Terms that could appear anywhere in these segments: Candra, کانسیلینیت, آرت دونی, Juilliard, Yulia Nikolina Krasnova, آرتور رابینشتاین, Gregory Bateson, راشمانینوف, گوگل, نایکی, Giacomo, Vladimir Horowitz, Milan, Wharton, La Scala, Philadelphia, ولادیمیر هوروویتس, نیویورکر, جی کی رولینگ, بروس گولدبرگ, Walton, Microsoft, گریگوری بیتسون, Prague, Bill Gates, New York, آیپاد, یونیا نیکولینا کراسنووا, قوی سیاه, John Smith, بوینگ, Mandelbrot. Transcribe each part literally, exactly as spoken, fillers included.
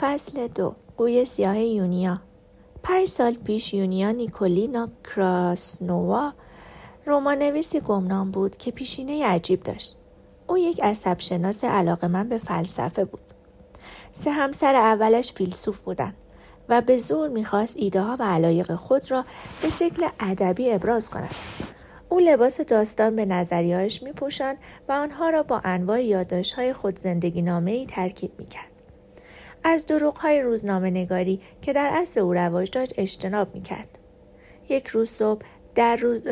فصل دو قوی سیاه یونیا. پنج سال پیش یونیا نیکولینا کراسنووا رمان‌نویسی گمنام بود که پیشینه عجیب داشت. او یک عصب‌شناس علاقه‌مند به فلسفه بود. سه همسر اولش فیلسوف بودند و به زور می‌خواست ایده‌ها و علایق خود را به شکل ادبی ابراز کند. او لباس داستان به نظریه‌اش می‌پوشاند و آنها را با انواع یادداشت‌های خود زندگی‌نامه‌ای ترکیب می‌کرد. از دروغ‌های روزنامه‌نگاری که در اصل او رواج داشت اجتناب می‌کرد. یک روز صبح در, روز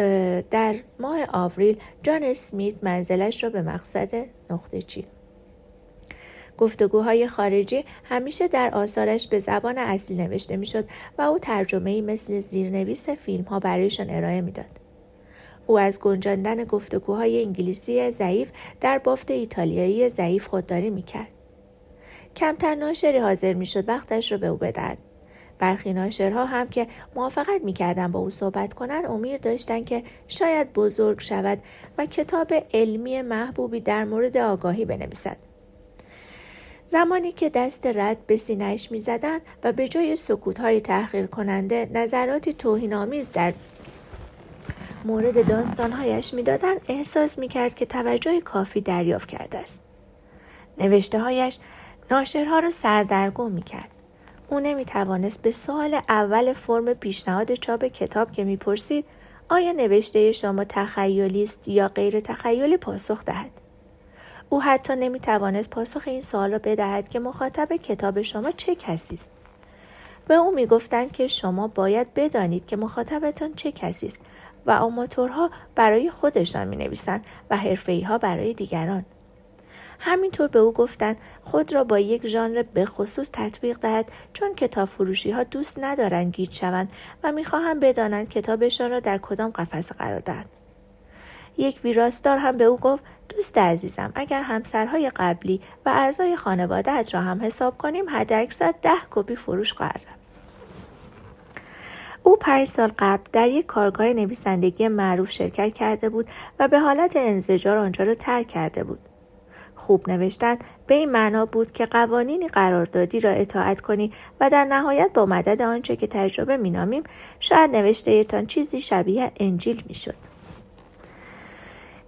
در ماه آوریل جان اسمیت منزلش را به مقصد نقطه چید. گفتگوهای خارجی همیشه در آثارش به زبان اصلی نوشته می‌شد و او ترجمه‌ای مثل زیرنویس فیلم‌ها برایشان ارائه می‌داد. او از گنجاندن گفتگوهای انگلیسی ضعیف در بافت ایتالیایی ضعیف خودداری می‌کرد. کمتر ناشری حاضر می‌شد وقتش را به او بدهد. برخی ناشرها هم که موافقت می‌کردند با او صحبت کنند، امید داشتند که شاید بزرگ شود و کتاب علمی محبوبی در مورد آگاهی بنویسد. زمانی که دست رد به سینه‌اش می‌زدند و به جای سکوت‌های تحقیر کننده نظراتی توهین‌آمیز در مورد داستان‌هایش می‌دادند، احساس می‌کرد که توجه کافی دریافت کرده است. نوشته‌هایش ناشرها را سردرگم می‌کرد. او نمی‌توانست به سوال اول فرم پیشنهاد چاپ کتاب که می‌پرسید آیا نوشته شما تخیلی است یا غیر تخیلی پاسخ دهد. او حتی نمی‌توانست پاسخ این سوال را بدهد که مخاطب کتاب شما چه کسی است. به او می‌گفتند که شما باید بدانید که مخاطبتان چه کسی است و آماتورها برای خودشان می‌نویسند و حرفه‌ای‌ها برای دیگران. همینطور به او گفتند خود را با یک ژانر به خصوص تطبیق دهد، چون کتاب فروشی ها دوست ندارند گیج شوند و میخواهند بدانند کتابشان را در کدام قفسه قرار دهند. یک ویراستار هم به او گفت دوست عزیزم، اگر همسرهای قبلی و اعضای خانواده‌ات را هم حساب کنیم حداکثر ده کپی فروش قرار است. او پنج سال قبل در یک کارگاه نویسندگی معروف شرکت کرده بود و به حالت انزجار آنجا را ترک کرده بود. خوب نوشتن به این معنا بود که قوانینی قراردادی را اطاعت کنی و در نهایت با مدد آنچه که تجربه مینامیم شاید نوشته‌تان چیزی شبیه انجیل میشد.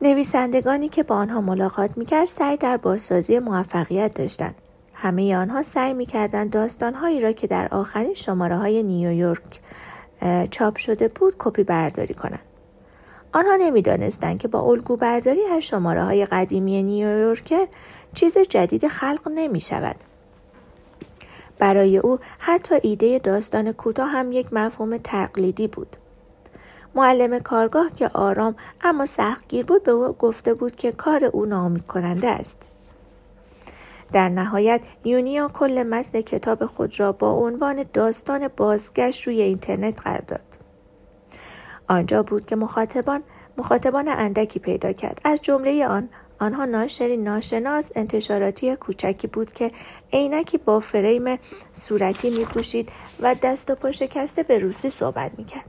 نویسندگانی که با آنها ملاقات میکرد سعی در بازسازی موفقیت داشتند. همه آنها سعی میکردند داستانهایی را که در آخرین شماره های نیویورک چاپ شده بود کپی برداری کنند. آنها نمی‌دانستند که با الگو برداری از شماره‌های قدیمی نیویورکر چیز جدید خلق نمی‌شود. برای او حتی ایده داستان کوتاه هم یک مفهوم تقلیدی بود. معلم کارگاه که آرام اما سختگیر بود به او گفته بود که کار او ناامیدکننده است. در نهایت یونیا کل متن کتاب خود را با عنوان داستان بازگشت روی اینترنت قرار داد. آنجا بود که مخاطبان مخاطبان اندکی پیدا کرد. از جمله آن آنها ناشری ناشناس انتشاراتی کوچکی بود که عینکی با فریم صورتی می‌پوشید و دست و پا شکسته به روسی صحبت می‌کرد،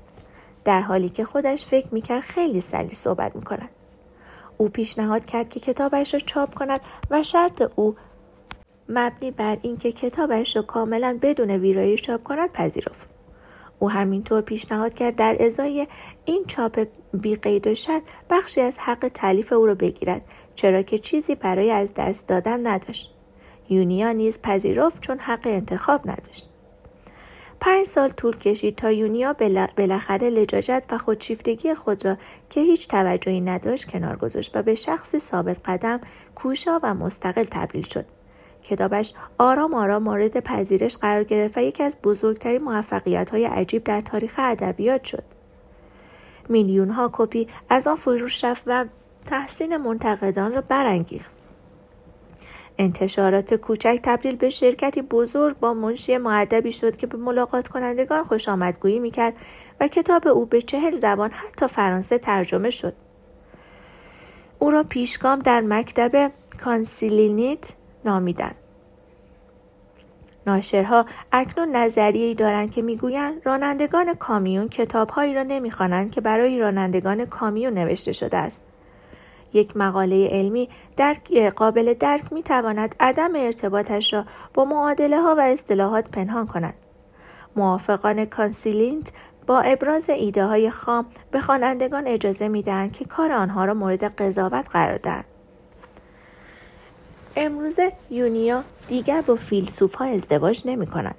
در حالی که خودش فکر می‌کرد خیلی سلیس صحبت می‌کنند. او پیشنهاد کرد که کتابش را چاپ کند و شرط او مبنی بر اینکه کتابش را کاملا بدون ویرایش چاپ کند پذیرفت. او همینطور پیشنهاد کرد در ازای این چاپ بی قید و شرط بخشی از حق تالیف او را بگیرد، چرا که چیزی برای از دست دادن نداشت. یونیا نیز پذیرفت چون حق انتخاب نداشت. پنج سال طول کشید تا یونیا بالاخره لجاجت و خودشیفتگی خود را که هیچ توجهی نداشت کنار گذاشت و به شخصی ثابت قدم، کوشا و مستقل تبدیل شد. کتابش آرام آرام مورد پذیرش قرار گرفت و یکی از بزرگترین موفقیت‌های عجیب در تاریخ ادبیات شد. میلیون‌ها کپی از آن فروش رفت و تحسین منتقدان را برانگیخت. انتشارات کوچک تبدیل به شرکتی بزرگ با منشی مؤدبی شد که به ملاقات کنندگان خوش آمدگویی می‌کرد و کتاب او به چهل زبان حتی فرانسه ترجمه شد. او را پیشگام در مکتب کانسیلینیت نامیدن. ناشرها اکنون نظریه‌ای دارند که میگویند رانندگان کامیون کتاب‌هایی را نمی‌خوانند که برای رانندگان کامیون نوشته شده است. یک مقاله علمی درک قابل درک می تواند عدم ارتباطش را با معادله ها و اصطلاحات پنهان کند. موافقان کانسیلینت با ابراز ایده های خام به خوانندگان اجازه می دهند که کار آنها را مورد قضاوت قرار دهند. امروزه یونیا دیگر با فیلسوف ها ازدواج نمی کنند.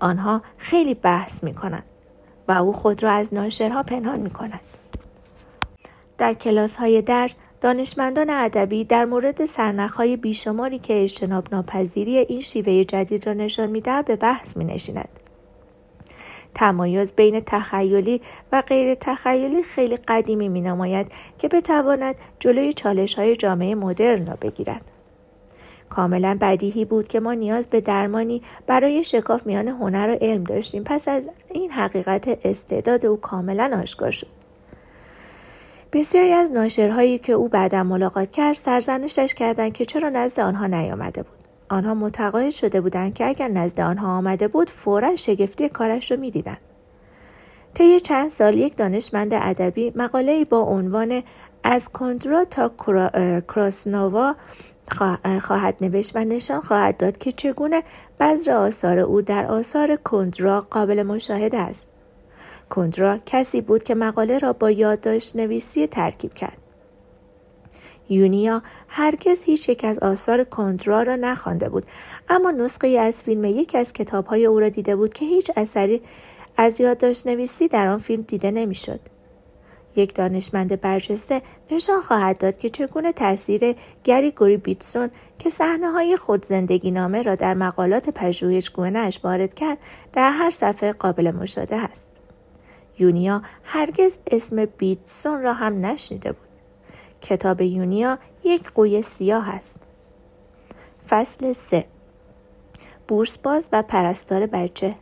آنها خیلی بحث می کنند و او خود را از ناشرها پنهان می کند. در کلاس های درس دانشمندان ادبی در مورد سرنخهای بیشماری که اجتناب ناپذیری این شیوه جدید را نشان می دهد به بحث می نشیند. تمایز بین تخیلی و غیر تخیلی خیلی قدیمی می نماید که بتواند جلوی چالش های جامعه مدرن را بگیرد. کاملا بدیهی بود که ما نیاز به درمانی برای شکاف میان هنر و علم داشتیم. پس از این حقیقت استعداد او کاملا آشکار شد. بسیاری از ناشرهایی که او بعداً ملاقات کرد سرزنشش کردند که چرا نزد آنها نیامده بود. آنها متقاعد شده بودند که اگر نزد آنها آمده بود فوراً شگفتی کارش را می‌دیدند. طی چند سال یک دانشمند ادبی مقاله‌ای با عنوان از کاندرا تا کراسنووا خواهد نوشت و نشان خواهد داد که چگونه بذر آثار او در آثار کاندرا قابل مشاهده است. کاندرا کسی بود که مقاله را با یادداشت نویسی ترکیب کرد. یونیا هرگز هیچ یک از آثار کاندرا را نخوانده بود، اما نسخه از فیلم یکی از کتاب‌های او را دیده بود که هیچ اثری از یادداشت نویسی در آن فیلم دیده نمی‌شد. یک دانشمند برجسته نشان خواهد داد که چگونه تاثیر گریگوری بیتسون که صحنه‌های خود زندگی نامه را در مقالات پژوهشگونه‌اش وارد کرد در هر صفحه قابل مشاهده است. یونیا هرگز اسم بیتسون را هم نشنیده بود. کتاب یونیا یک قوی سیاه است. فصل سه. بورس‌باز و پرستار بچه.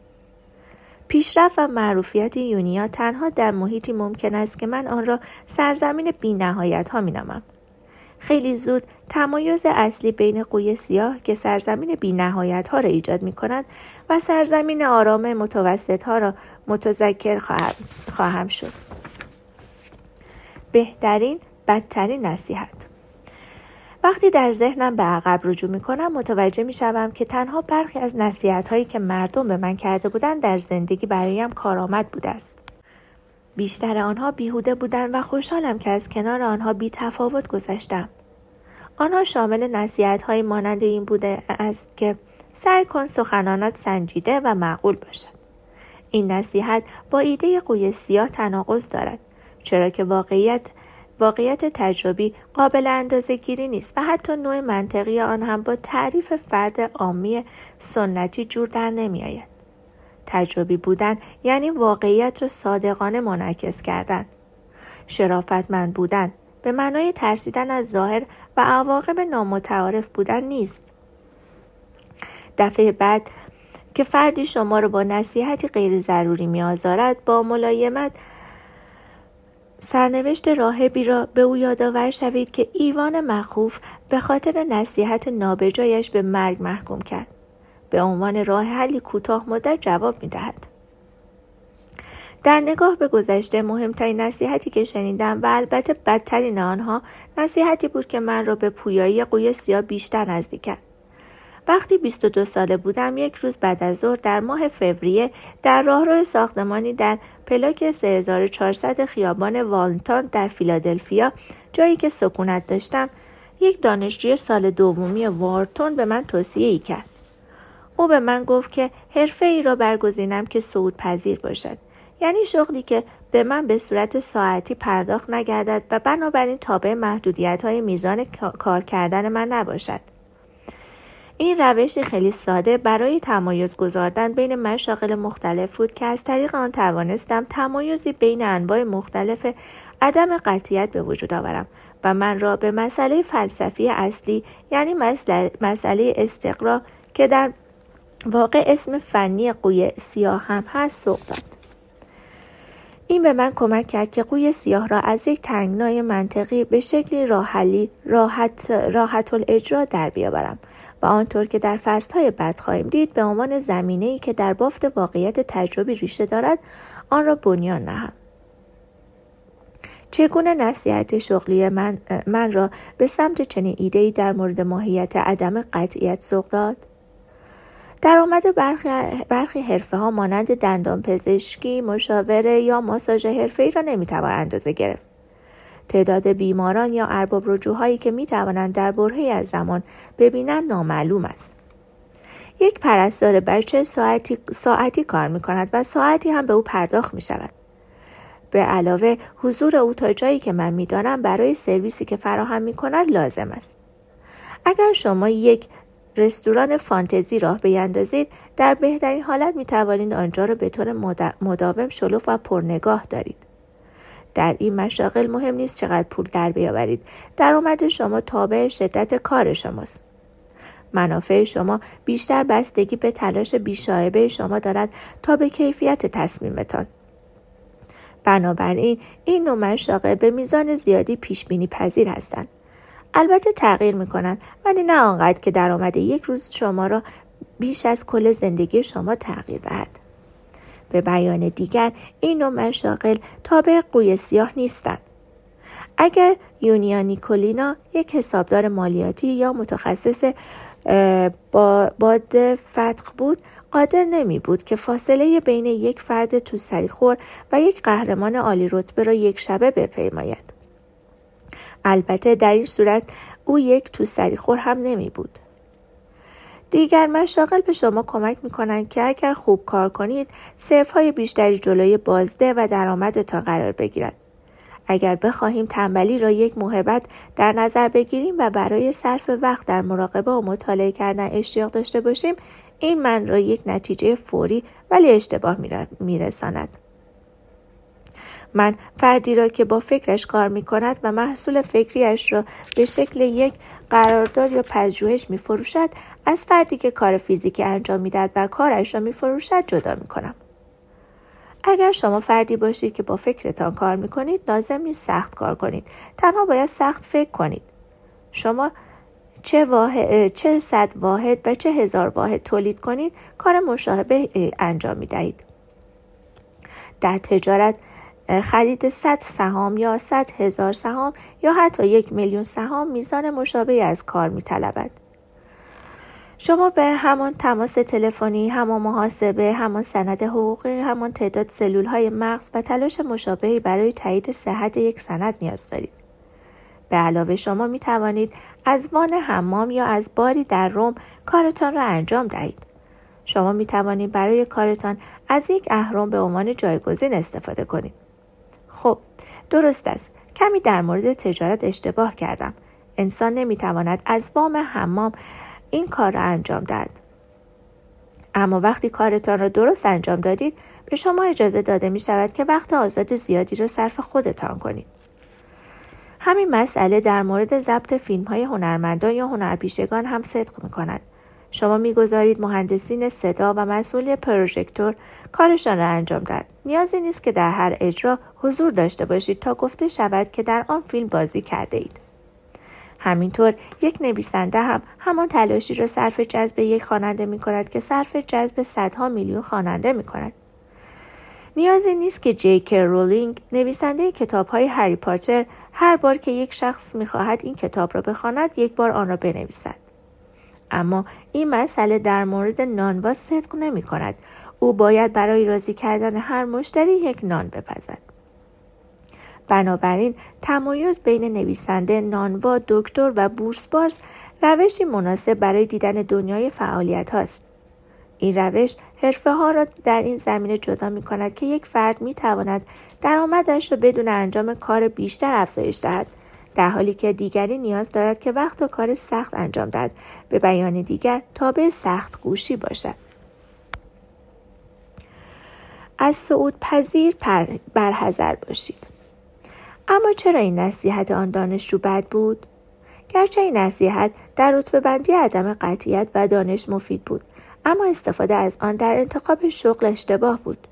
پیشرفت و معروفیت یونیا تنها در محیطی ممکن است که من آن را سرزمین بی نهایت ها می نامم. خیلی زود تمایز اصلی بین قوی سیاه که سرزمین بی نهایت ها را ایجاد می کند و سرزمین آرام متوسط ها را متذکر خواهم, خواهم شد. بهترین بدترین نصیحت. وقتی در ذهنم به عقب رجوع می کنم متوجه می شوم که تنها برخی از نصیحت هایی که مردم به من کرده بودند در زندگی برایم کارآمد بوده است. بیشتر آنها بیهوده بودند و خوشحالم که از کنار آنها بی تفاوت گذشتم. آنها شامل نصیحت هایی مانند این بوده است که سعی کن سخنانت سنجیده و معقول باشد. این نصیحت با ایده قوی سیاه تناقض دارد، چرا که واقعیت واقعیت تجربی قابل اندازه گیری نیست و حتی نوع منطقی آن هم با تعریف فرد عامی سنتی جور در نمی آید. تجربی بودن یعنی واقعیت را صادقانه منعکس کردن. شرافتمند بودن به معنای ترسیدن از ظاهر و عواقب نامتعارف بودن نیست. دفعه بعد که فردی شما را با نصیحتی غیر ضروری می آزارد با ملایمت سرنوشت راهبی را به او یادآور شوید که ایوان مخوف به خاطر نصیحت نابجایش به مرگ محکوم کرد. به عنوان راه حلی کوتاه مدت جواب می‌دهد. در نگاه به گذشته مهمترین نصیحتی که شنیدم و البته بدترین آنها نصیحتی بود که من را به پویایی قوی سیاه بیشتر نزدیک کرد. وقتی بیست و دو ساله بودم یک روز بعد از ظهر در ماه فوریه در راهرو ساختمانی در پلاک سه هزار و چهارصد خیابان والتون در فیلادلفیا جایی که سکونت داشتم یک دانشجوی سال دومی وارتون به من توصیه‌ای کرد. او به من گفت که حرفه‌ای را برگزینم که صعود پذیر باشد، یعنی شغلی که به من به صورت ساعتی پرداخت نگردد و بنابراین تابع محدودیت‌های میزان کار کردن من نباشد. این روش خیلی ساده برای تمایز گذاردن بین مشاغل مختلف بود که از طریق آن توانستم تمایزی بین انواع مختلف عدم قطعیت به وجود آورم و من را به مسئله فلسفی اصلی یعنی مسئله استقرا که در واقع اسم فنی قوی سیاه هم هست سوق داد. این به من کمک کرد که قوی سیاه را از یک تنگنای منطقی به شکلی راحلی راحت راحت الاجرا در بیاورم و آنطور که در فصل‌های بعد خواهیم دید به عنوان زمینه‌ای که در بافت واقعیت تجربی ریشه دارد آن را بنیان نهم. چگونه نصیحت شغلی من, من را به سمت چنین ایده‌ای در مورد ماهیت عدم قطعیت سوق داد؟ درآمد برخی برخی حرفه‌ها مانند دندانپزشکی، مشاوره یا ماساژ حرفه‌ای را نمی‌توان اندازه گرفت. تعداد بیماران یا ارباب رجوع‌هایی که می‌توانند در برهه‌ای از زمان ببینند نامعلوم است. یک پرستار بچه ساعتی ساعتی کار می‌کند و ساعتی هم به او پرداخت می‌شود. به علاوه حضور او تا جایی که من می‌دانم برای سرویسی که فراهم می‌کند لازم است. اگر شما یک رستوران فانتزی راه بیندازید، در بهترین حالت می‌توانید آنجا را به طور مداوم شلوغ و پرنگاه دارید. در این مشاغل مهم نیست چقدر پول در بیاورید. درآمد شما تابع شدت کار شماست. منافع شما بیشتر بستگی به تلاش بی‌شایبه شما دارد تا به کیفیت تصمیمتان. بنابراین این نوع مشاغل به میزان زیادی پیش‌بینی پذیر هستند. البته تغییر می‌کنند، ولی نه آنقدر که درآمد یک روز شما را بیش از کل زندگی شما تغییر دهد. به بیان دیگر، این نوع مشاغل تابع قوی سیاه نیستند. اگر یولیا نیکولینا یک حسابدار مالیاتی یا متخصص با باد فتق بود، قادر نمی بود که فاصله بین یک فرد تو سریخور و یک قهرمان عالی رتبه را یک شبه بپیماید. البته در این صورت او یک تو سریخور هم نمی بود. دیگر مشاغل به شما کمک می کنند که اگر خوب کار کنید، صرفهای بیشتری جلوی بازده و درآمدتان قرار بگیرد. اگر بخواهیم تنبلی را یک موهبت در نظر بگیریم و برای صرف وقت در مراقبه و مطالعه کردن اشتیاق داشته باشیم، این من را یک نتیجه فوری ولی اشتباه میرساند. من فردی را که با فکرش کار میکند و محصول فکریش را به شکل یک قرارداد یا پژوهش میفروشد، از فردی که کار فیزیکی انجام میدهد و کارش را میفروشد جدا میکنم. اگر شما فردی باشید که با فکرتان کار میکنید، لازم نیست سخت کار کنید. تنها باید سخت فکر کنید. شما چه, واحد، چه صد واحد و چه هزار واحد تولید کنید، کار مشابه انجام میدهید. در تجارت، خرید صد سهام یا صد هزار سهام یا حتی یک میلیون سهام میزان مشابهی از کار میطلبد. شما به همان تماس تلفنی، همان محاسبه، همان سند حقوقی، همان تعداد سلول‌های مغز و تلاش مشابهی برای تایید صحت یک سند نیاز دارید. به علاوه شما می توانید از وان حمام یا از باری در روم کارتان را انجام دهید. شما می توانید برای کارتان از یک اهرم به عنوان جایگزین استفاده کنید. خب، درست است. کمی در مورد تجارت اشتباه کردم. انسان نمی تواند از وام حمام این کار را انجام داد. اما وقتی کارتان را درست انجام دادید، به شما اجازه داده می شود که وقت آزاد زیادی را صرف خودتان کنید. همین مسئله در مورد ضبط فیلم های هنرمندان یا هنرپیشگان هم صدق می کند. شما می گذارید مهندسین صدا و مسئول پروژکتور کارشان را انجام دهند. نیازی نیست که در هر اجرا حضور داشته باشید تا گفته شود که در آن فیلم بازی کرده اید. همینطور یک نویسنده هم همان تلاشی را صرف جذب یک خواننده می کند که صرف جذب صدها میلیون خواننده می کند. نیازی نیست که جی کی رولینگ، نویسنده کتاب‌های هری پاتر، هر بار که یک شخص می‌خواهد این کتاب را بخواند، یک بار آن را بنویسد. اما این مسئله در مورد نانوا صدق نمی‌کند. او باید برای راضی کردن هر مشتری یک نان بپزد. بنابراین تمایز بین نویسنده، نانوا، دکتر و بورسبارس روشی مناسب برای دیدن دنیای فعالیت هاست. این روش حرفه ها را در این زمینه جدا می کند که یک فرد می تواند درآمدش را بدون انجام کار بیشتر افزایش دهد، در حالی که دیگری نیاز دارد که وقت و کار سخت انجام دهد، به بیان دیگر تابع سخت گوشی باشد. از صعود پذیر برحذر باشید. اما چرا این نصیحت آن دانشجو بد بود؟ گرچه این نصیحت در رتبه بندی عدم قطعیت و دانش مفید بود، اما استفاده از آن در انتخاب شغل اشتباه بود.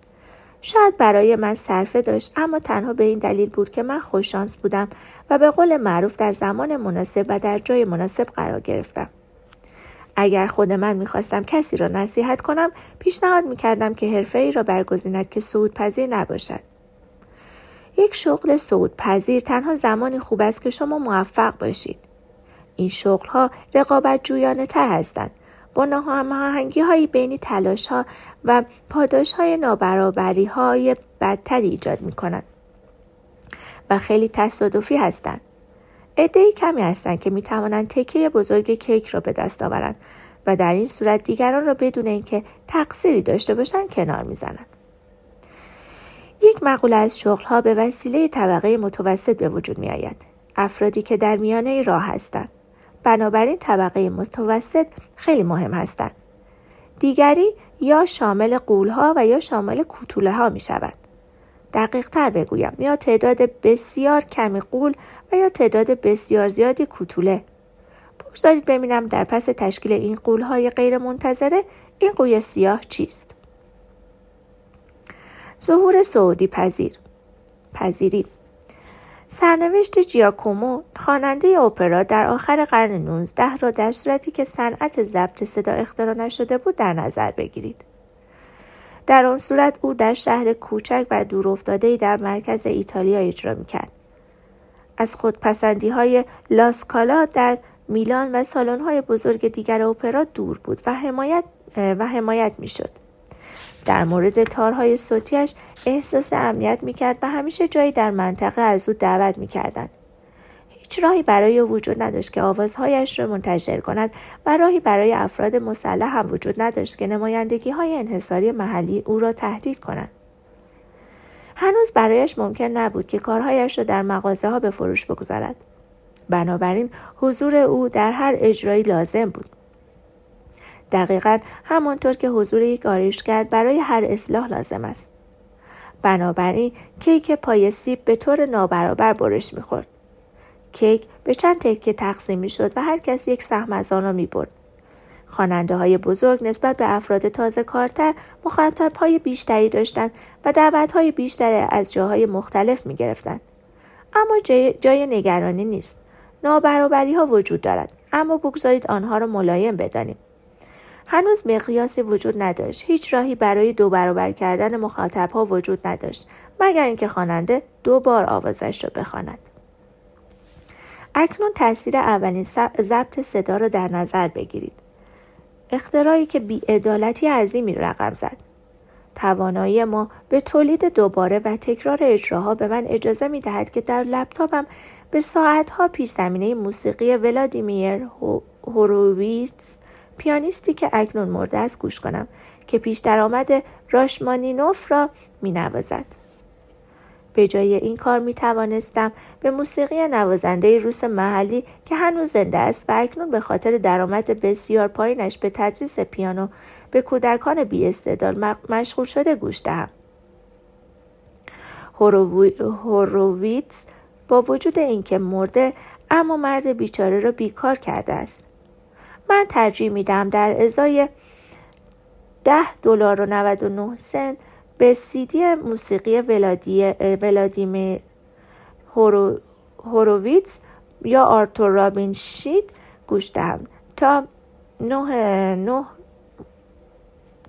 شاید برای من صرفه داشت، اما تنها به این دلیل بود که من خوششانس بودم و به قول معروف در زمان مناسب و در جای مناسب قرار گرفتم. اگر خود من میخواستم کسی را نصیحت کنم، پیشنهاد میکردم که حرفه‌ای را برگزیند که صعود پذیر نباشد. یک شغل صعودپذیر تنها زمانی خوب است که شما موفق باشید. این شغل‌ها رقابت جویانه تر هستند. با ناهماهنگی‌های بین تلاش‌ها و پاداش‌های نابرابری‌های بدتری ایجاد می‌کنند و خیلی تصادفی هستند. عده‌ای کمی هستند که می‌توانند تکه بزرگ کیک را به دست آورند و در این صورت دیگران را بدون اینکه تقصیری داشته باشند کنار می‌زنند. یک مقوله از شغل‌ها به وسیله طبقه متوسط به وجود می‌آید. افرادی که در میانه راه هستند. بنابراین طبقه متوسط خیلی مهم هستند. دیگری یا شامل غول‌ها و یا شامل کوتوله‌ها می‌شوند. دقیق‌تر بگویم یا تعداد بسیار کمی غول و یا تعداد بسیار زیادی کوتوله. بگذارید ببینم در پس تشکیل این غول‌های غیر منتظره این قوی سیاه چیست؟ ظهور سعودی پذیر پذیری سرنوشت جیاکومو خواننده اپرا در آخر قرن نوزدهم را در صورتی که صنعت ضبط صدا اختراع نشده بود در نظر بگیرید. در آن صورت او در شهر کوچک و دورافتاده‌ای در مرکز ایتالیا اجرا می‌کرد. از خودپسندی‌های لاسکالا در میلان و سالن‌های بزرگ دیگر اپرا دور بود و حمایت و حمایت می‌شد. در مورد تارهای صوتیش احساس امنیت میکرد و همیشه جایی در منطقه از او دعوت میکردند. هیچ راهی برای او وجود نداشت که آوازهایش را منتشر کند و راهی برای افراد مسلح هم وجود نداشت که نمایندگی های انحصاری محلی او را تهدید کنند. هنوز برایش ممکن نبود که کارهایش را در مغازه ها به فروش بگذارد. بنابراین حضور او در هر اجرایی لازم بود. دقیقاً همانطور که حضور یک آرایشگر برای هر اصلاح لازم است. بنابراین کیک پای سیب به طور نابرابر برش می‌خورد. کیک به چند تکه تقسیم می‌شد و هر کس یک سهم از آن را می‌برد. خواننده‌های بزرگ نسبت به افراد تازه کارتر مخاطب‌های بیشتری داشتند و دعوت‌های بیشتری از جاهای مختلف می‌گرفتند. اما جای, جای نگرانی نیست. نابرابری‌ها وجود دارد، اما بگذارید آنها را ملایم بدانیم. هنوز مقیاسی وجود نداشت. هیچ راهی برای دو برابر کردن مخاطبها وجود نداشت مگر اینکه خواننده دو بار آوازش را بخواند. اکنون تاثیر اولین ضبط صدا را در نظر بگیرید. اختراعی که بی‌عدالتی عظیمی رقم زد. توانایی ما به تولید دوباره و تکرار اجراها به من اجازه می‌دهد که در لپتاپم به ساعت‌ها پیش زمینه موسیقی ولادیمیر هوروویتس پیانیستی که اکنون مرده است گوش کنم که پیش درآمد راشمانینوف را می نوازد. به جای این کار می توانستم به موسیقی نوازنده روس محلی که هنوز زنده است و اکنون به خاطر درآمد بسیار پایینش به تدریس پیانو به کودکان بی استعداد مشغول شده گوش دهم. هوروویتس با وجود اینکه مرده اما مرد بیچاره را بیکار کرده است. من ترجیح میدم در ازای ده دلار و نود و نه سنت به سی دی موسیقی ولادیمیر هورو، هوروویتس یا آرتور رابینشتاین گوش دهم تا نه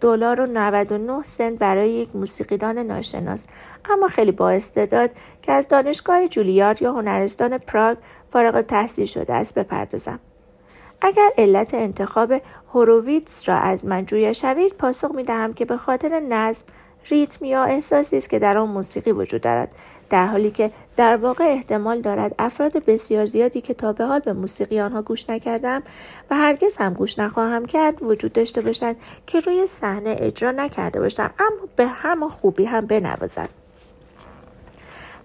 دلار و نود و نه سنت برای یک موسیقیدان ناشناس اما خیلی با استعداد که از دانشگاه جولیارد یا هنرستان پراگ فارغ التحصیل شده است بپردازم. اگر علت انتخاب هوروویتس را از من جویا شوید پاسخ می دهم که به خاطر نظم، ریتم یا احساسی است که در آن موسیقی وجود دارد، در حالی که در واقع احتمال دارد افراد بسیار زیادی که تا به حال به موسیقی آنها گوش نکردم و هرگز هم گوش نخواهم کرد وجود داشته باشند که روی صحنه اجرا نکرده باشند اما به همان خوبی هم بنوازند.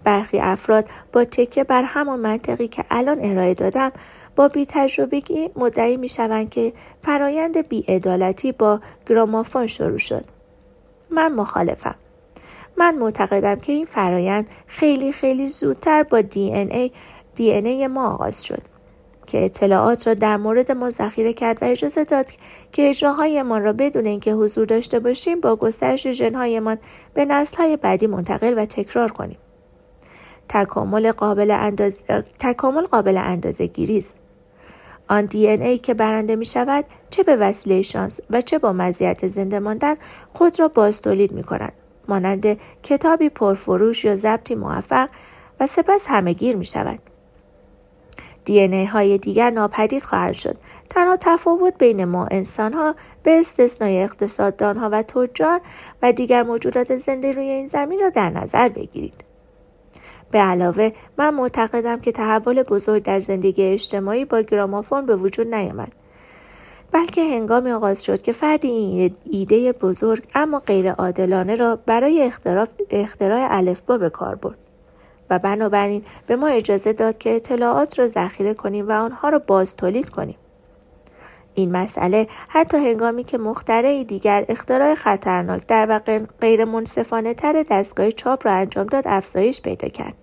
برخی افراد با تکیه بر همان منطقی که الان ارائه دادم با بی‌تجربگی مدعی می‌شوند که فرایند بی‌عدالتی با گرامافون شروع شد. من مخالفم. من معتقدم که این فرایند خیلی خیلی زودتر با دی ان ای دی ان ای ما آغاز شد که اطلاعات را در مورد ما ذخیره کرد و اجازه داد که اجراهای ما را بدون اینکه حضور داشته باشیم با گسترش ژن‌هایمان به نسل‌های بعدی منتقل و تکرار کنیم. تکامل قابل انداز تکامل قابل اندازه‌گیری است. آن دی ان ای که برنده می شود چه به وسیله شانس و چه با مزیت زنده ماندن خود را باز تولید می کند مانند کتابی پرفروش یا ضبطی موفق و سپس همه‌گیر می شود. دی ان ای های دیگر ناپدید خواهد شد. تنها تفاوت بین ما انسان ها به استثنای اقتصاددان ها و تجار و دیگر موجودات زنده روی این زمین را در نظر بگیرید. به علاوه من معتقدم که تحول بزرگ در زندگی اجتماعی با گرامافون به وجود نیامد، بلکه هنگامی آغاز شد که فردی این ایده بزرگ اما غیر عادلانه را برای اختراع الفبا به کار برد و بنابراین به ما اجازه داد که اطلاعات را ذخیره کنیم و آنها را باز تولید کنیم. این مسئله حتی هنگامی که مخترعی دیگر اختراع خطرناک در و غیر منصفانه تر دستگاه چاپ را انجام داد افزایش پیدا کرد.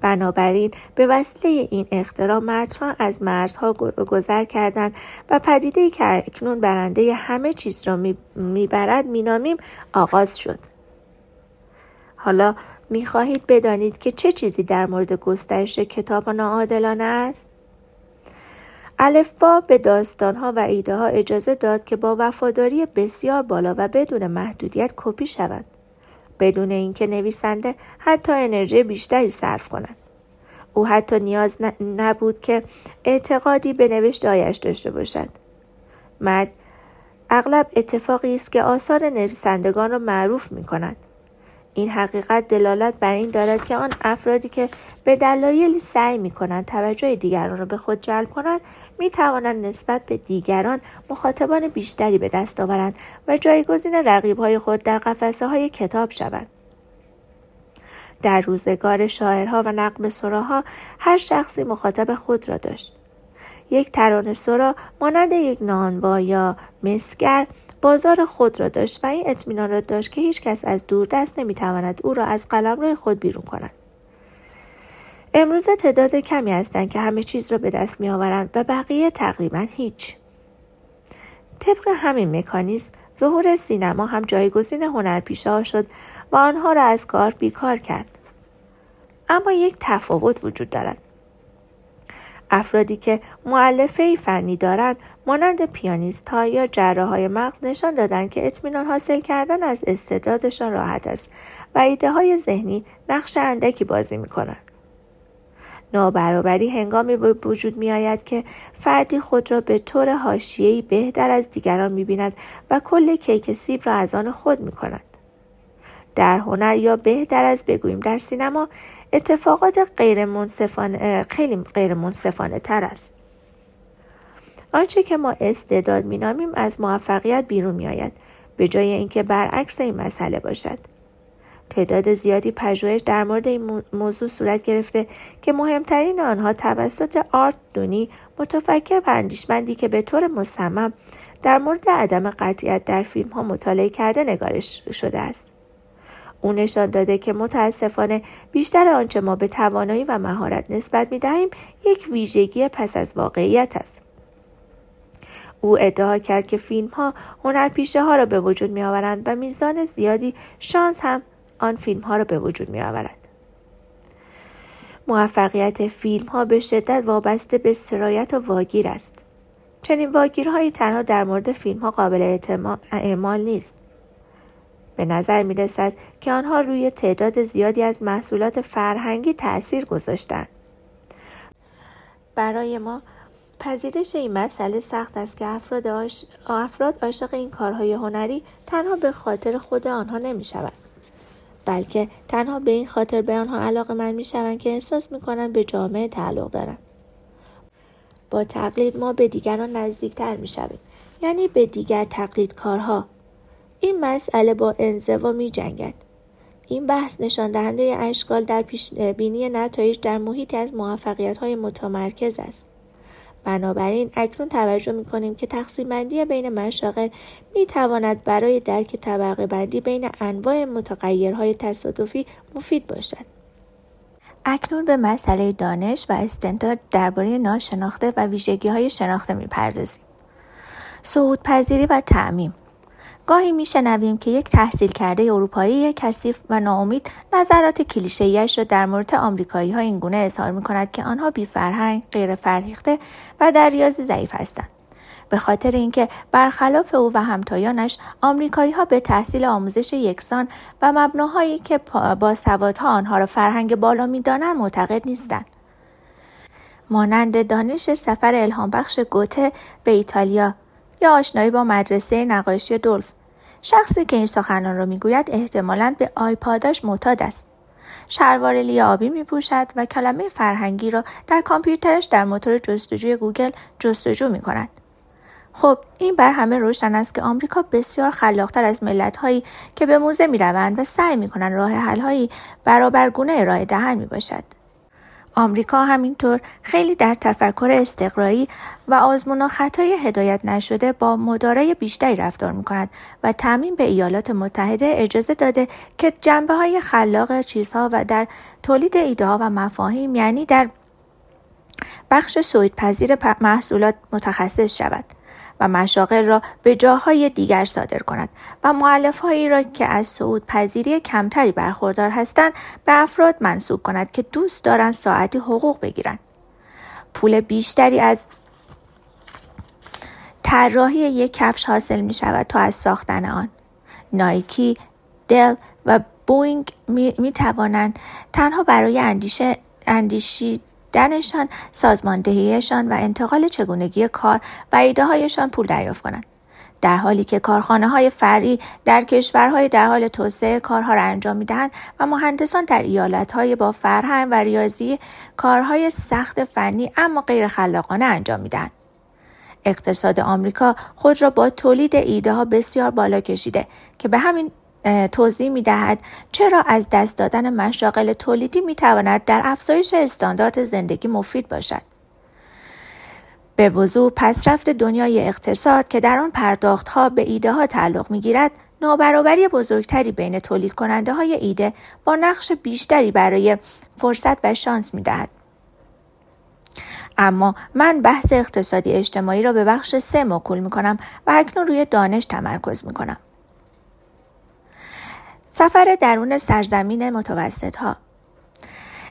بنابراین به وسیله این اختراع مردها از مرزها گذر کردند و پدیده‌ای که اکنون برنده همه چیز را میبرد مینامیم آغاز شد. حالا میخواهید بدانید که چه چیزی در مورد گسترش کتاب ناعادلانه است؟ الفبا به داستانها و ایده ها اجازه داد که با وفاداری بسیار بالا و بدون محدودیت کپی شوند، بدون اینکه نویسنده حتی انرژی بیشتری صرف کند. او حتی نیاز نبود که اعتقادی به نوشته هایش داشته باشد. مرگ اغلب اتفاقی است که آثار نویسندگان را معروف می کند. این حقیقت دلالت بر این دارد که آن افرادی که به دلایلی سعی می‌کنند توجه دیگران را به خود جلب کنند، می‌توانند نسبت به دیگران مخاطبان بیشتری به دست آورند و جایگزین رقیب‌های خود در قفسه‌های کتاب شوند. در روزگار شاعرها و نغمه سراها هر شخصی مخاطب خود را داشت. یک ترانه سرا مانند یک نانوا یا مسگر بازار خود را داشت و این اطمینان را داشت که هیچ کس از دور دست نمیتواند او را از قلمرو خود بیرون کند. امروز تعداد کمی هستند که همه چیز را به دست می آورند و بقیه تقریبا هیچ. طبق همین مکانیزم ظهور سینما هم جایگزین هنرپیشه‌ها شد و آنها را از کار بیکار کرد. اما یک تفاوت وجود دارد. افرادی که مؤلفه‌ای فنی دارند مانند پیانیست‌ها یا جراح‌های مغز نشان دادند که اطمینان حاصل کردن از استعدادشان راحت است و ایده‌های ذهنی نقش اندکی بازی می‌کنند. نابرابری هنگامی به وجود می‌آید که فردی خود را به طور حاشیه‌ای بهتر از دیگران می‌بیند و کل کیک سیب را از آن خود می‌کند. در هنر یا بهتر از بگوییم در سینما اتفاقات غیر منصفانه خیلی غیر منصفانه تر است. آنچه که ما استعداد مینامیم از موفقیت بیرون میآید به جای اینکه برعکس این مسئله باشد. تعداد زیادی پژوهش در مورد این موضوع صورت گرفته که مهمترین آنها توسط آرت دونی، متفکر و اندیشمندی که به طور مصمم در مورد عدم قطعیت در فیلم ها مطالعه کرده نگارش شده است. او نشان داده که متاسفانه بیشتر آنچه ما به توانایی و مهارت نسبت می‌دهیم یک ویژگی پس از واقعیت است. او ادعا کرد که فیلم‌ها هنرپیشه‌ها را به وجود می‌آورند و میزان زیادی شانس هم آن فیلم‌ها را به وجود می‌آورد. موفقیت فیلم‌ها به شدت وابسته به سرایت و واگیر است. چنین واگیرهایی تنها در مورد فیلم‌ها قابل اعمال نیست. به نظر می رسد که آنها روی تعداد زیادی از محصولات فرهنگی تأثیر گذاشتند. برای ما پذیرش این مسئله سخت است که افراد عاش... افراد عاشق این کارهای هنری تنها به خاطر خود آنها نمی شوند، بلکه تنها به این خاطر به آنها علاقه‌مند می شوند که احساس می کنند به جامعه تعلق دارند. با تقلید ما به دیگران نزدیکتر می شویم، یعنی به دیگر تقلیدکارها. این مسئله با انزوا می جنگد. این بحث نشان دهنده اشکال در پیش بینی نتایج در محیطی از موفقیت‌های متمرکز است. بنابراین اکنون توجه می کنیم که تقسیم بندی بین مشاغل می تواند برای درک طبقه بندی بین انواع متغیرهای تصادفی مفید باشد. اکنون به مسئله دانش و استنتاج درباره ناشناخته و ویژگی‌های شناخته می پردازیم. صعود پذیری و تعمیم. گاهی میشنویم که یک تحصیل کرده اروپایی کثیف و ناامید نظرات کلیشه‌ای‌اش را در مورد آمریکایی‌ها اینگونه اظهار می‌کند که آنها بی‌فرهنگ، غیرفرهیخته و در ریاضی ضعیف هستند به خاطر اینکه برخلاف او و همتایانش آمریکایی‌ها به تحصیل آموزش یکسان و مبناهایی که باسوادها آنها را فرهنگ بالا می‌دانند معتقد نیستند. مانند دانش سفر الهامبخش گوته به ایتالیا یا آشنایی با مدرسه نقاشی دولف، شخصی که این سخنان را میگوید احتمالاً به آیپادش معتاد است. شلوار لی آبی میپوشد و کلمه فرهنگی را در کامپیوترش در موتور جستجوی گوگل جستجو میکند. خب این بر همه روشن است که آمریکا بسیار خلاقتر از ملت‌هایی که به موزه میروند و سعی میکنند راه حل‌هایی برابرگونه ارائه دهند میباشد. آمریکا همینطور خیلی در تفکر استقرایی و آزمون و خطای هدایت نشده با مدارای بیشتری رفتار می‌کند و تضمین به ایالات متحده اجازه داده که جنبه‌های خلاق چیزها و در تولید ایده‌ها و مفاهیم، یعنی در بخش سودپذیر محصولات متخصص شود و مشاغل را به جاهای دیگر صادر کند و مؤلفهایی را که از سودپذیری کمتری برخوردار هستند به افراد منسوب کند که دوست دارند ساعتی حقوق بگیرند. پول بیشتری از طراحی یک کفش حاصل می شود تا از ساختن آن. نایکی، دل و بوینگ می توانند تنها برای اندیشه اندیشی دانشان، سازماندهیشان و انتقال چگونگی کار و ایده‌هایشان پول دریافت کنند، در حالی که کارخانه‌های فرعی در کشورهای در حال توسعه کارها را انجام می‌دهند و مهندسان در ایالت‌های با فرهنگ و ریاضی کارهای سخت فنی اما غیر خلاقانه انجام می‌دهند. اقتصاد آمریکا خود را با تولید ایده‌ها بسیار بالا کشیده که به همین توضیح می‌دهد چرا از دست دادن مشاغل تولیدی می‌تواند در افزایش استاندارد زندگی مفید باشد. به وضوح پسرفت دنیای اقتصاد که در آن پرداخت‌ها به ایده‌ها تعلق می‌گیرد، نابرابری بزرگتری بین تولید کننده‌های ایده با نقش بیشتری برای فرصت و شانس می‌دهد. اما من بحث اقتصادی اجتماعی را به بخش سه موکول می‌کنم و اکنون روی دانش تمرکز می‌کنم. سفر درون سرزمین متوسط ها.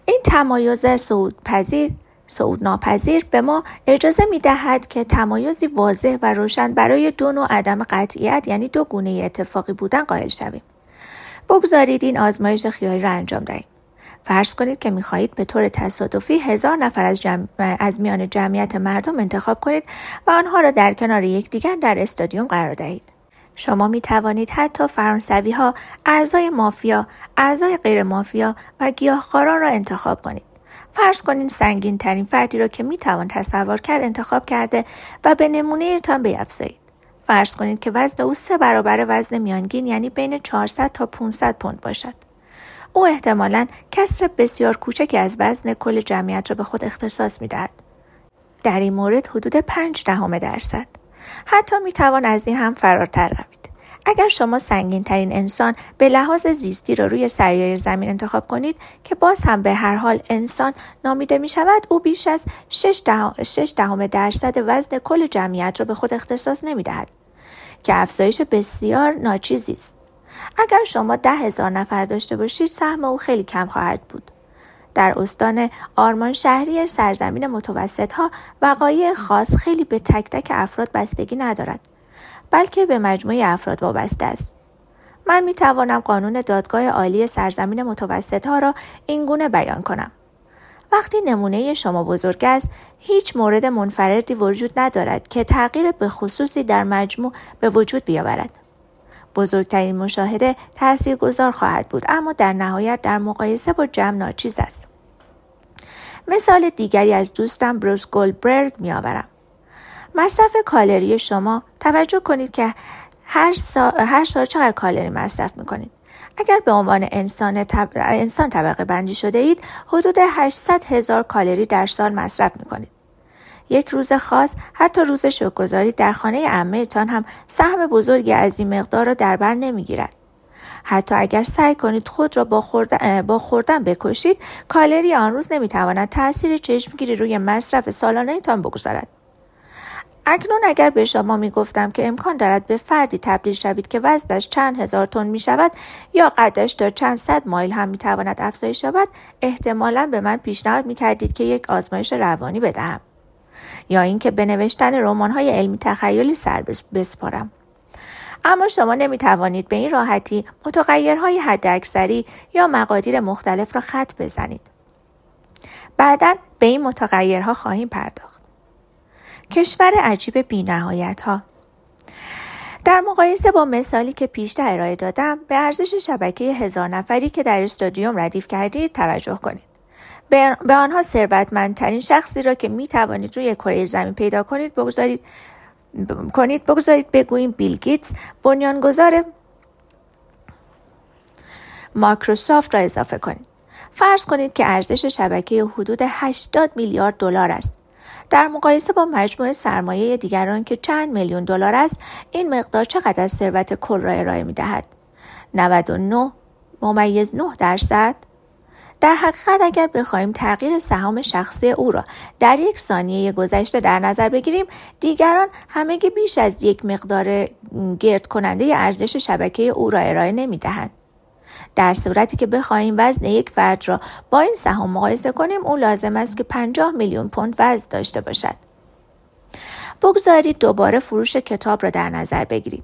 این تمایز صعودپذیر، صعودناپذیر به ما اجازه می دهد که تمایزی واضح و روشن برای دو نوع عدم قطعیت، یعنی دو گونه اتفاقی بودن، قائل شویم. بگذارید این آزمایش خیالی را انجام دهیم. فرض کنید که می خواهید به طور تصادفی هزار نفر از, جمع... از میان جمعیت مردم انتخاب کنید و آنها را در کنار یکدیگر در استادیوم قرار دهید. شما می توانید حتی فرانسوی ها، اعضای مافیا، اعضای غیر مافیا و گیاهخواران را انتخاب کنید. فرض کنید سنگین ترین فردی را که می توان تصور کرد انتخاب کرده و به نمونه تان بیفزایید. فرض کنید که وزن او سه برابر وزن میانگین، یعنی بین چهارصد تا پانصد پوند باشد. او احتمالاً کسر بسیار کوچکی از وزن کل جمعیت را به خود اختصاص می دهد. در این مورد حدود پنج دهم درصد. حتی می توان از این هم فراتر روید. اگر شما سنگین ترین انسان به لحاظ زیستی را روی سیاره زمین انتخاب کنید که باز هم به هر حال انسان نامیده می شود، او بیش از شش دهم درصد وزن کل جمعیت را به خود اختصاص نمی دهد که افزایش بسیار ناچیزی است. اگر شما ده هزار نفر داشته باشید، سهم او خیلی کم خواهد بود. در استان آرمان شهری سرزمین متوسط ها وقایع خاص خیلی به تک تک افراد بستگی ندارد، بلکه به مجموعه افراد وابسته است. من می توانم قانون دادگاه عالی سرزمین متوسط ها را این گونه بیان کنم: وقتی نمونه شما بزرگ است، هیچ مورد منفردی وجود ندارد که تغییر به خصوصی در مجموع به وجود بیاورد. بزرگترین مشاهده تاثیرگذار خواهد بود، اما در نهایت در مقایسه با جمع ناچیز است. مثال دیگری از دوستم بروس گولدبرگ می‌آورم. مصرف کالری شما، توجه کنید که هر سال هر سال چقدر کالری مصرف می‌کنید. اگر به عنوان انسان طب... انسان طبقه بندی شده اید، حدود هشتصد هزار کالری در سال مصرف می‌کنید. یک روز خاص، حتی روز شوک‌گذاری در خانه عمه‌تان هم سهم بزرگی از این مقدار را در بر نمی‌گیرد. حتی اگر سعی کنید خود را با خوردن با خوردن بکشید، کالری آن روز نمی‌تواند تأثیر چشمگیری روی مصرف سالانه‌تان بگذارد. اکنون اگر به شما می‌گفتم که امکان دارد به فردی تبدیل شوید که وزنش چند هزار تن می‌شود یا قدش تا چند صد مایل هم می‌تواند افزایش یابد، احتمالاً به من پیشنهاد می‌کردید که یک آزمایش روانی بدهم. یا اینکه به نوشتن رمان‌های علمی تخیلی سر بسپارم. اما شما نمیتوانید به این راحتی متغیرهای حداکثری یا مقادیر مختلف را خط بزنید. بعداً به این متغیرها خواهیم پرداخت. کشور عجیب بی نهایت ها. در مقایسه با مثالی که پیشتر ارائه دادم، به ارزش شبکه هزار نفری که در استادیوم ردیف کردید توجه کنید. به آنها ثروتمندترین شخصی را که می توانید روی کره زمین پیدا کنید بگذارید کنید بگذارید بگوییم بیل گیتس بنیانگذار مایکروسافت را اضافه کنید. فرض کنید که ارزش شبکه حدود هشتاد میلیارد دلار است. در مقایسه با مجموع سرمایه دیگران که چند میلیون دلار است، این مقدار چقدر از ثروت کل را ارائه می دهد؟ نود و نه ممیز نه درصد؟ در حقیقت اگر بخواهیم تغییر سهام شخصی او را در یک ثانیه گذشته در نظر بگیریم، دیگران همگی بیش از یک مقدار گرد کننده ارزش شبکه او را ارائه نمی دهند. در صورتی که بخواهیم وزن یک فرد را با این سهام مقایسه کنیم، او لازم است که پنجاه میلیون پوند وزن داشته باشد. بگذارید دوباره فروش کتاب را در نظر بگیریم.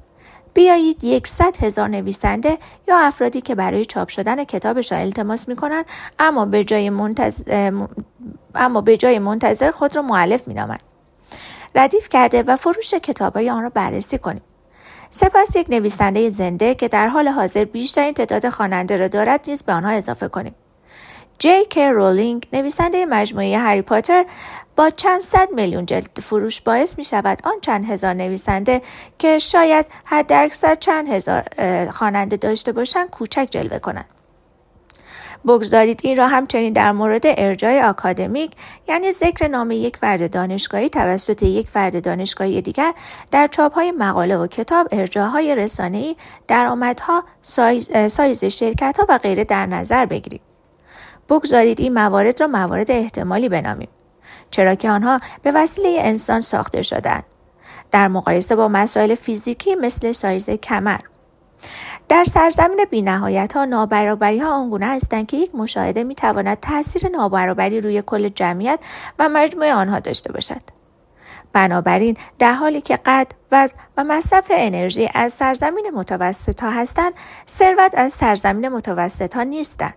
بیایید یک صد هزار نویسنده یا افرادی که برای چاپ شدن کتابشان التماس می کنند، اما به جای منتظر, اما به جای منتظر خود را مؤلف می نامند، ردیف کرده و فروش کتاب‌های آن را بررسی کنیم. سپس یک نویسنده زنده که در حال حاضر بیشترین تعداد خواننده را دارد نیز به آنها اضافه کنیم. جی کی رولینگ، نویسنده مجموعه هری پاتر، با چند صد میلیون جلد فروش باعث می شود آن چند هزار نویسنده که شاید حداکثر چند هزار خواننده داشته باشند کوچک جلوه کنند. بگذارید این را همچنین در مورد ارجاع آکادمیک، یعنی ذکر نام یک فرد دانشگاهی توسط یک فرد دانشگاهی دیگر در چاپ‌های مقاله و کتاب، ارجاع‌های رسانه‌ای، درآمدها، سایز, سایز شرکت‌ها و غیره در نظر بگیرید. بگذارید این موارد را موارد احتمالی بنامیم، چرا که آنها به وسیله انسان ساخته شده‌اند، در مقایسه با مسائل فیزیکی مثل سایز کمر. در سرزمین بی‌نهایت ها، نابرابری‌ها آنگونه هستند که یک مشاهده می‌تواند تأثیر نابرابری روی کل جمعیت و مجموع آنها داشته باشد. بنابراین در حالی که قد، وزن و مصرف انرژی از سرزمین متوسط ها هستند، ثروت از سرزمین متوسط ها نیستند.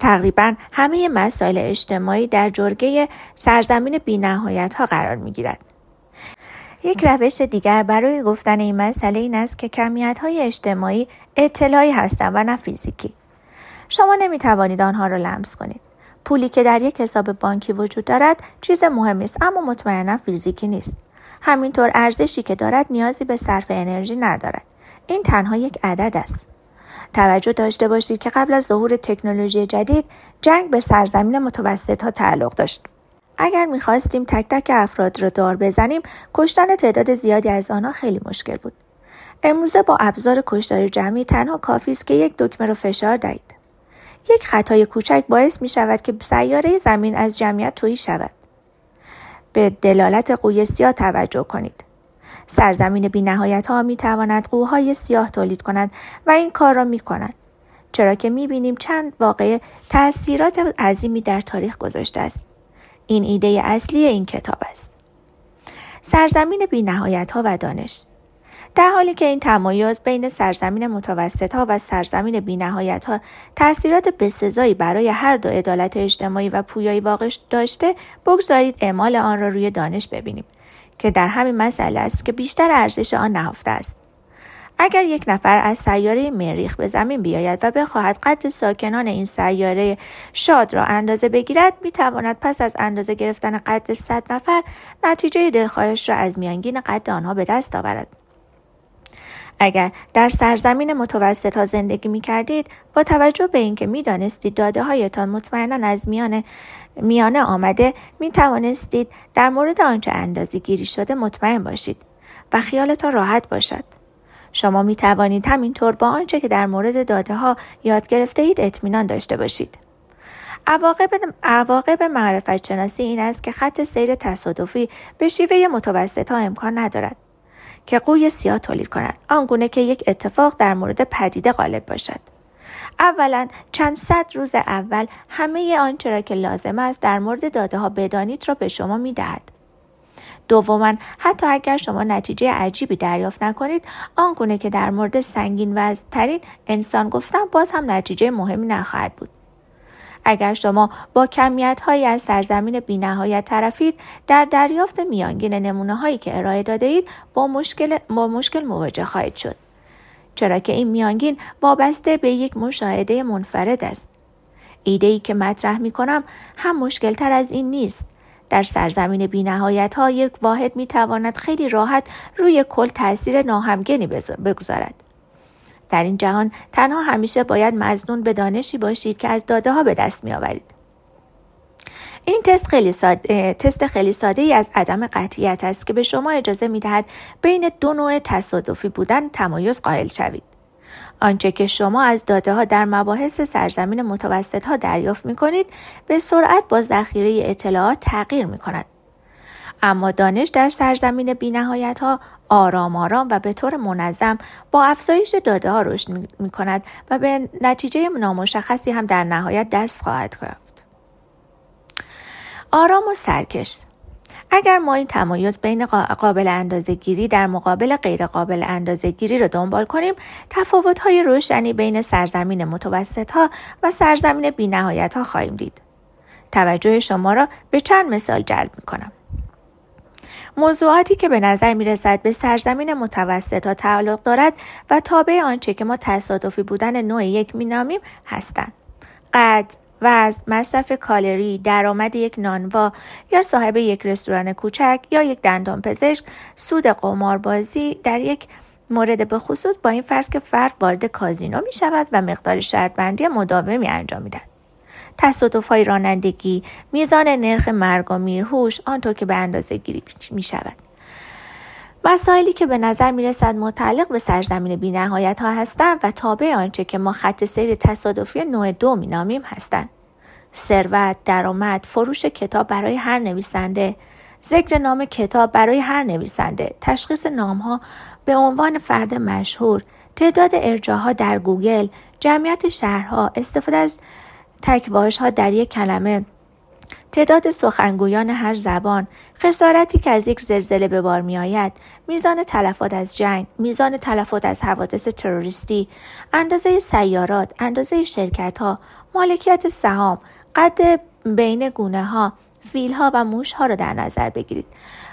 تقریباً همه مسائل اجتماعی در جرگه سرزمین بی‌نهایت ها قرار می‌گیرد. یک روش دیگر برای گفتن این مسئله این است که کمیت‌های اجتماعی اطلاعی هستند و نه فیزیکی. شما نمی‌توانید آنها را لمس کنید. پولی که در یک حساب بانکی وجود دارد چیز مهمی است، اما مطمئنا فیزیکی نیست. همینطور ارزشی که دارد نیازی به صرف انرژی ندارد. این تنها یک عدد است. توجه داشته باشید که قبل از ظهور تکنولوژی جدید، جنگ به سرزمین متوسط‌ها تعلق داشت. اگر می‌خواستیم تک تک افراد را دار بزنیم، کشتن تعداد زیادی از آنها خیلی مشکل بود. امروزه با ابزار کشتار جمعی تنها کافی است که یک دکمه را فشار دهید. یک خطای کوچک باعث می‌شود که سیاره زمین از جمعیت تهی شود. به دلالت قوی سیاه توجه کنید. سرزمین بی‌نهایت‌ها می‌تواند قوهای سیاه تولید کند و این کار را می‌کند، چرا که می‌بینیم چند واقعه تأثیرات عظیمی در تاریخ گذاشته است. این ایده اصلی این کتاب است. سرزمین بی‌نهایت‌ها و دانش. در حالی که این تمایز بین سرزمین متوسط‌ها و سرزمین بی‌نهایت‌ها تأثیرات بسزایی برای هر دو عدالت اجتماعی و پویایی واقع داشته، بگذارید اعمال آن را روی دانش ببینیم که در همین مسئله است که بیشتر ارزش آن نهفته است. اگر یک نفر از سیاره مریخ به زمین بیاید و بخواهد قد ساکنان این سیاره شاد را اندازه بگیرد، میتواند پس از اندازه گرفتن قد صد نفر نتیجه دلخواهش را از میانگین قد آنها به دست آورد. اگر در سرزمین متوسط ها زندگی میکردید، با توجه به اینکه میدانستید داده هایتان مطمئنا از میانه میانه آمده، میتوانستید در مورد آنچه اندازه گیری شده مطمئن باشید و خیالتان راحت باشد. شما می توانید همینطور با آنچه که در مورد داده ها یاد گرفته اید اطمینان داشته باشید. عواقب عواقب معرفت شناسی این است که خط سیر تصادفی به شیوه متوسط ها امکان ندارد که قوی سیاه تولید کند، آنگونه که یک اتفاق در مورد پدیده غالب باشد. اولا چند صد روز اول همه آنچه را که لازم است در مورد داده ها بدانید را به شما می دهد. دوما حتی اگر شما نتیجه عجیبی دریافت نکنید، آنگونه که در مورد سنگین وزن‌ترین انسان گفتم باز هم نتیجه مهمی نخواهد بود. اگر شما با کمیت‌هایی از سرزمین بی‌نهایت طرفید، در دریافت میانگین نمونه‌هایی که ارائه داده‌اید با مشکل با مشکل مواجه خواهید شد، چرا که این میانگین وابسته به یک مشاهده منفرد است. ایده‌ای که مطرح می‌کنم هم مشکل‌تر از این نیست. در سرزمین بی‌نهایت‌ها یک واحد می‌تواند خیلی راحت روی کل تأثیر ناهمگنی بگذارد. در این جهان تنها همیشه باید مظنون به دانشی باشید که از داده‌ها به دست می‌آورید. این تست خیلی ساده، تست خیلی ساده‌ای از عدم قطعیت است که به شما اجازه می‌دهد بین دو نوع تصادفی بودن تمایز قائل شوید. آنچه که شما از داده‌ها در مباحث سرزمین متوسط‌ها دریافت می‌کنید، به سرعت با ذخیره اطلاعات تغییر می‌کند. اما دانش در سرزمین بی‌نهایت‌ها آرام آرام و به طور منظم با افزایش داده‌ها رشد می‌کند و به نتیجه نامشخصی هم در نهایت دست خواهد یافت. آرام و سرکش. اگر ما این تمایز بین قابل اندازه‌گیری در مقابل غیر قابل اندازه‌گیری را دنبال کنیم، تفاوت‌های روشنی بین سرزمین متوسط‌ها و سرزمین بی‌نهایت‌ها خواهیم دید. توجه شما را به چند مثال جلب می‌کنم. موضوعاتی که به نظر می‌رسد به سرزمین متوسط‌ها تعلق دارد و تابع آنچه که ما تصادفی بودن نوع یک می‌نامیم هستند. قد، وزن، مصرف کالری، درآمد یک نانوا یا صاحب یک رستوران کوچک یا یک دندانپزشک، سود قماربازی در یک مورد به خصوص با این فرض که فرد وارد کازینو می شود و مقدار شرط‌بندی مداومی انجام می دهد. تصادف‌های رانندگی، میزان نرخ مرگ و میرهوش آنطور که به اندازه گیری می شود. مسائلی که به نظر می رسد متعلق به سرزمین بی نهایت ها هستند و تابع آنچه که ما خط سیر تصادفی نوع دو می نامیم هستند. ثروت، درآمد، فروش کتاب برای هر نویسنده، ذکر نام کتاب برای هر نویسنده، تشخیص نامها به عنوان فرد مشهور، تعداد ارجاعها در گوگل، جمعیت شهرها، استفاده از تک‌واژه‌ها در یک کلمه، تعداد سخنگویان هر زبان، خسارتی که از یک زلزله به بار می‌آید، میزان تلفات از جنگ، میزان تلفات از حوادث تروریستی، اندازه سیارات، اندازه شرکت‌ها، مالکیت سهام، قد بین گونه‌ها، فیل‌ها و موش‌ها را در نظر بگیرید.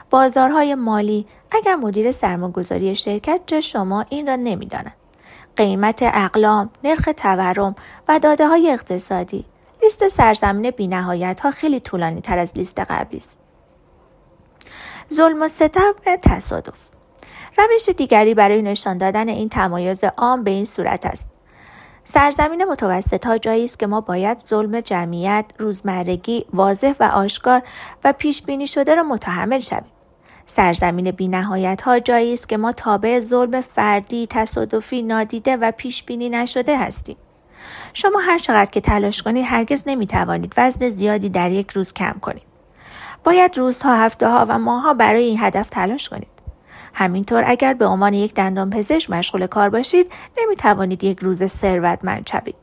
بازارهای مالی، اگر مدیر سرمایه‌گذاری شرکت چه شما این را نمی‌داند. قیمت اقلام، نرخ تورم و داده‌های اقتصادی. لیست سرزمین بی‌نهایت‌ها خیلی طولانی تر از لیست قبلی است. ظلم و ستم تصادف. روش دیگری برای نشان دادن این تمایز عام به این صورت است. سرزمین متوسط‌ها جایی است که ما باید ظلم جمعیت، روزمرگی، واضح و آشکار و پیشبینی شده را متحمل شویم. سرزمین بی‌نهایت‌ها جایی است که ما تابع ظلم فردی، تصادفی، نادیده و پیشبینی نشده هستیم. شما هر چقدر که تلاش کنید هرگز نمی‌توانید وزن زیادی در یک روز کم کنید. باید روزها، هفته‌ها و ماه‌ها برای این هدف تلاش کنید. همینطور اگر به عنوان یک دندانپزشک مشغول کار باشید، نمی‌توانید یک روز ثروتمند شوید،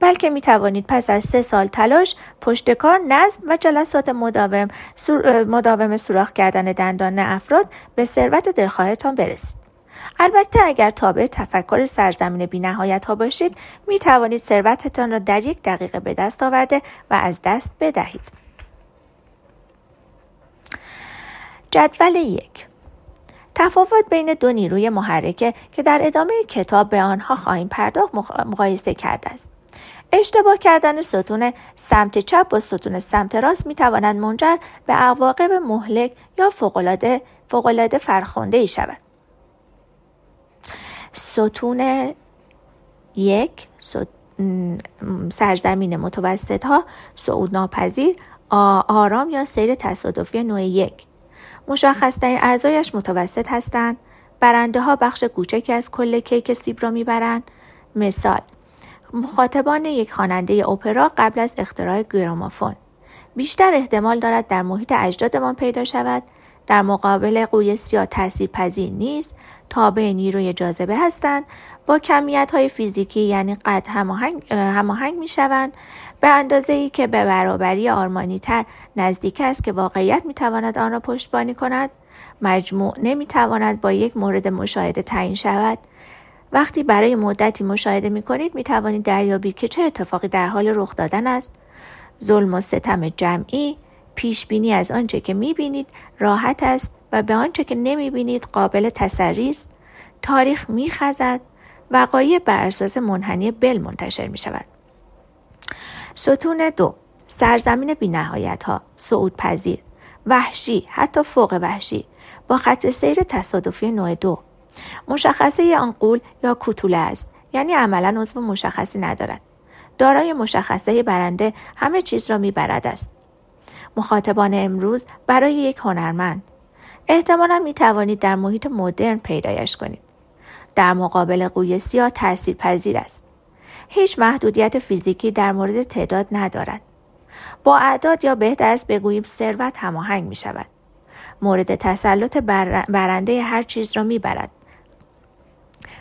بلکه می‌توانید پس از سه سال تلاش، پشتکار، نظم و جلسات مداوم سر... مداوم سوراخ کردن دندان افراد به ثروت دلخواهتان برسید. البته اگر تابع تفکر سرزمین بی‌نهایت‌ها باشید، می‌توانید ثروتتان را در یک دقیقه به دست آورده و از دست بدهید. جدول یک. تفاوت بین دو نیروی محرکه که در ادامه کتاب به آنها خواهیم پرداخت مقایسه کرده است. اشتباه کردن ستون سمت چپ با ستون سمت راست می‌تواند منجر به عواقب مهلک یا فوق‌العاده فوق‌العاده فرخنده‌ای شود. ستون یک ست... سرزمین متوسط‌ها صعودناپذیر، آرام یا سیر تصادفی نوع یک. مشخص‌ترین اعضایش متوسط هستند. برنده‌ها بخش کوچکی از کل کیک سیب را می‌برند. مثال: مخاطبان یک خواننده اپرا قبل از اختراع گرامافون. بیشتر احتمال دارد در محیط اجدادمان پیدا شود. در مقابل قوی سیاه تاثیرپذیر نیست. تابع نیروی جاذبه هستند، با کمیت‌های فیزیکی یعنی قد هماهنگ هماهنگ می‌شوند به اندازه‌ای که به برابری آرمانی‌تر نزدیک است که واقعیت می‌تواند آن را پشتیبانی کند. مجموع نمی‌تواند با یک مورد مشاهده تعیین شود. وقتی برای مدتی مشاهده می‌کنید می‌توانید دریابید که چه اتفاقی در حال رخ دادن است. ظلم و ستم جمعی، پیشبینی از آنچه که می‌بینید راحت است و به آنچه که نمی‌بینید قابل تسری است. تاریخ می‌خزد، وقایع بر اساس منحنی بل منتشر می‌شود. ستون دو، سرزمین بی‌نهایت‌ها، صعودپذیر، وحشی، حتی فوق وحشی، با خط سیر تصادفی نوع دو. مشخصه آن غول یا کوتوله است، یعنی عملاً عضو مشخصی ندارد. دارای مشخصه برنده همه چیز را میبرد است. مخاطبان امروز برای یک هنرمند احتمالاً میتوانید در محیط مدرن پیدایش کنید. در مقابل قوی سیاه تاثیرپذیر است. هیچ محدودیت فیزیکی در مورد تعداد ندارد. با اعداد یا بهتر است بگوییم ثروت هماهنگ می شود. مورد تسلط بر... برنده هر چیز را می برد.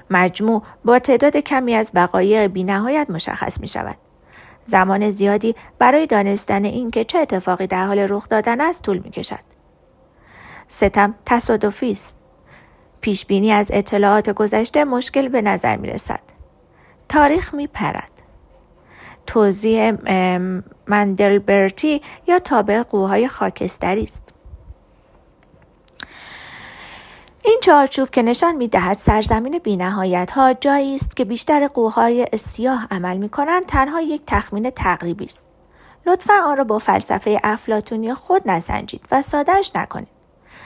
مجموع با تعداد کمی از بقایع بی‌نهایت مشخص می شود. زمان زیادی برای دانستن این که چه اتفاقی در حال رخ دادن است طول می کشد. ستم تصادفی است. پیش بینی از اطلاعات گذشته مشکل به نظر می رسد. تاریخ می پرد. توزیع مندلبرتی یا تابع قوهای خاکستری است. این چارچوب که نشان می دهد سرزمین بی نهایت ها جایی است که بیشتر قوهای سیاه عمل می کنند تنها یک تخمین تقریبی است. لطفاً آن را با فلسفه افلاطونی خود نسنجید و سادهش نکنید.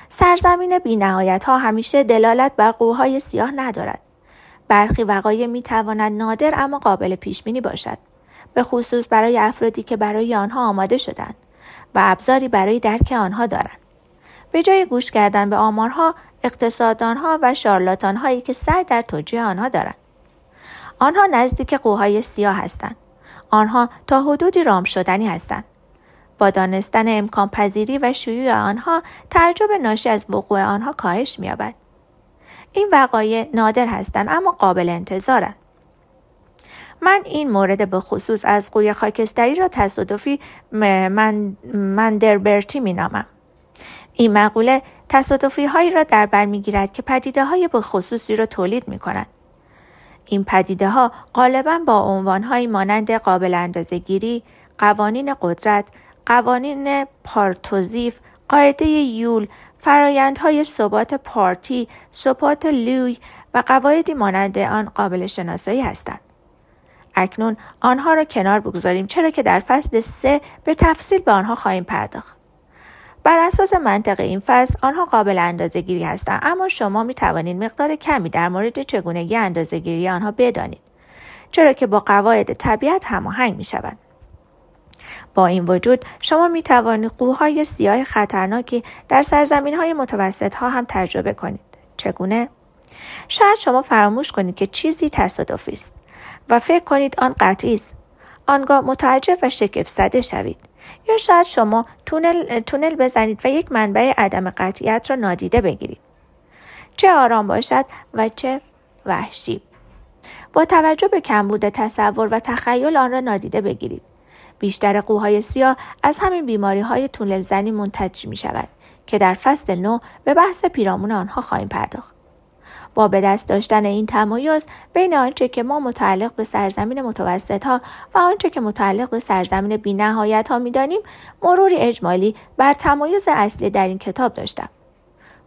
سرزمین بی نهایت ها همیشه دلالت بر قوهای سیاه ندارد. برخی وقایع می توانند نادر اما قابل پیش بینی باشد، به خصوص برای افرادی که برای آنها آماده شدند و ابزاری برای درک آنها دارند. به جای گوش کردن به آمارها، اقتصاددانها و شارلاتانهایی که سعی در توجیه آنها دارند. آنها نزدیک قوهای سیاه هستند. آنها تا حدودی رام شدنی هستند. با دانستن امکان پذیری و شیوع آنها، تعجب ناشی از وقوع آنها کاهش می‌یابد. این وقایع نادر هستند اما قابل انتظارند. من این مورد به خصوص از قوی خاکستری را تصادفی من مندلبرتی می‌نامم. این مقوله تصادفی هایی را در بر می‌گیرد که پدیده های به خصوصی را تولید می‌کنند. این پدیده ها غالباً با عنوان هایی مانند قابل اندازه‌گیری، قوانین قدرت، قوانین پارتوزیف، قاعده یول، فرایندهای ثبات پارتی، ثبات لوی و قواعدی مانند آن قابل شناسایی هستند. اکنون آنها را کنار بگذاریم، چرا که در فصل سه به تفصیل به آنها خواهیم پرداخت. بر اساس منطق این فصل آنها قابل اندازه‌گیری هستند، اما شما می توانید مقدار کمی در مورد چگونگی اندازه‌گیری آنها بدانید، چرا که با قواعد طبیعت هماهنگ می شوند. با این وجود شما می توانید قوهای سیاه خطرناکی در سرزمین‌های متوسط ها هم تجربه کنید. چگونه؟ شاید شما فراموش کنید که چیزی تصادفی است و فکر کنید آن قطعی است. آنگاه متعجب و شگفت زده شوید. یا شاید شما تونل تونل بزنید و یک منبع عدم قطعیت را نادیده بگیرید. چه آرام باشد و چه وحشی. با توجه به کمبود تصور و تخیل آن را نادیده بگیرید. بیشتر قوهای سیاه از همین بیماری‌های تونل زنی منتج می‌شود که در فصل نه به بحث پیرامون آنها خواهیم پرداخت. با به دست داشتن این تمایز بین آنچه که ما متعلق به سرزمین متوسط‌ها و آنچه که متعلق به سرزمین بی‌نهایت‌ها می‌دانیم، مروری اجمالی بر تمایز اصلی در این کتاب داشتم.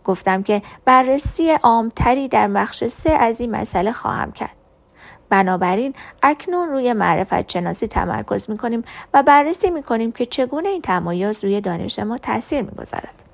گفتم که بررسی عام‌تری در بخش سه از این مسئله خواهم کرد. بنابراین اکنون روی معرفت شناسی تمرکز می‌کنیم و بررسی می‌کنیم که چگونه این تمایز روی دانش ما تأثیر می‌گذارد.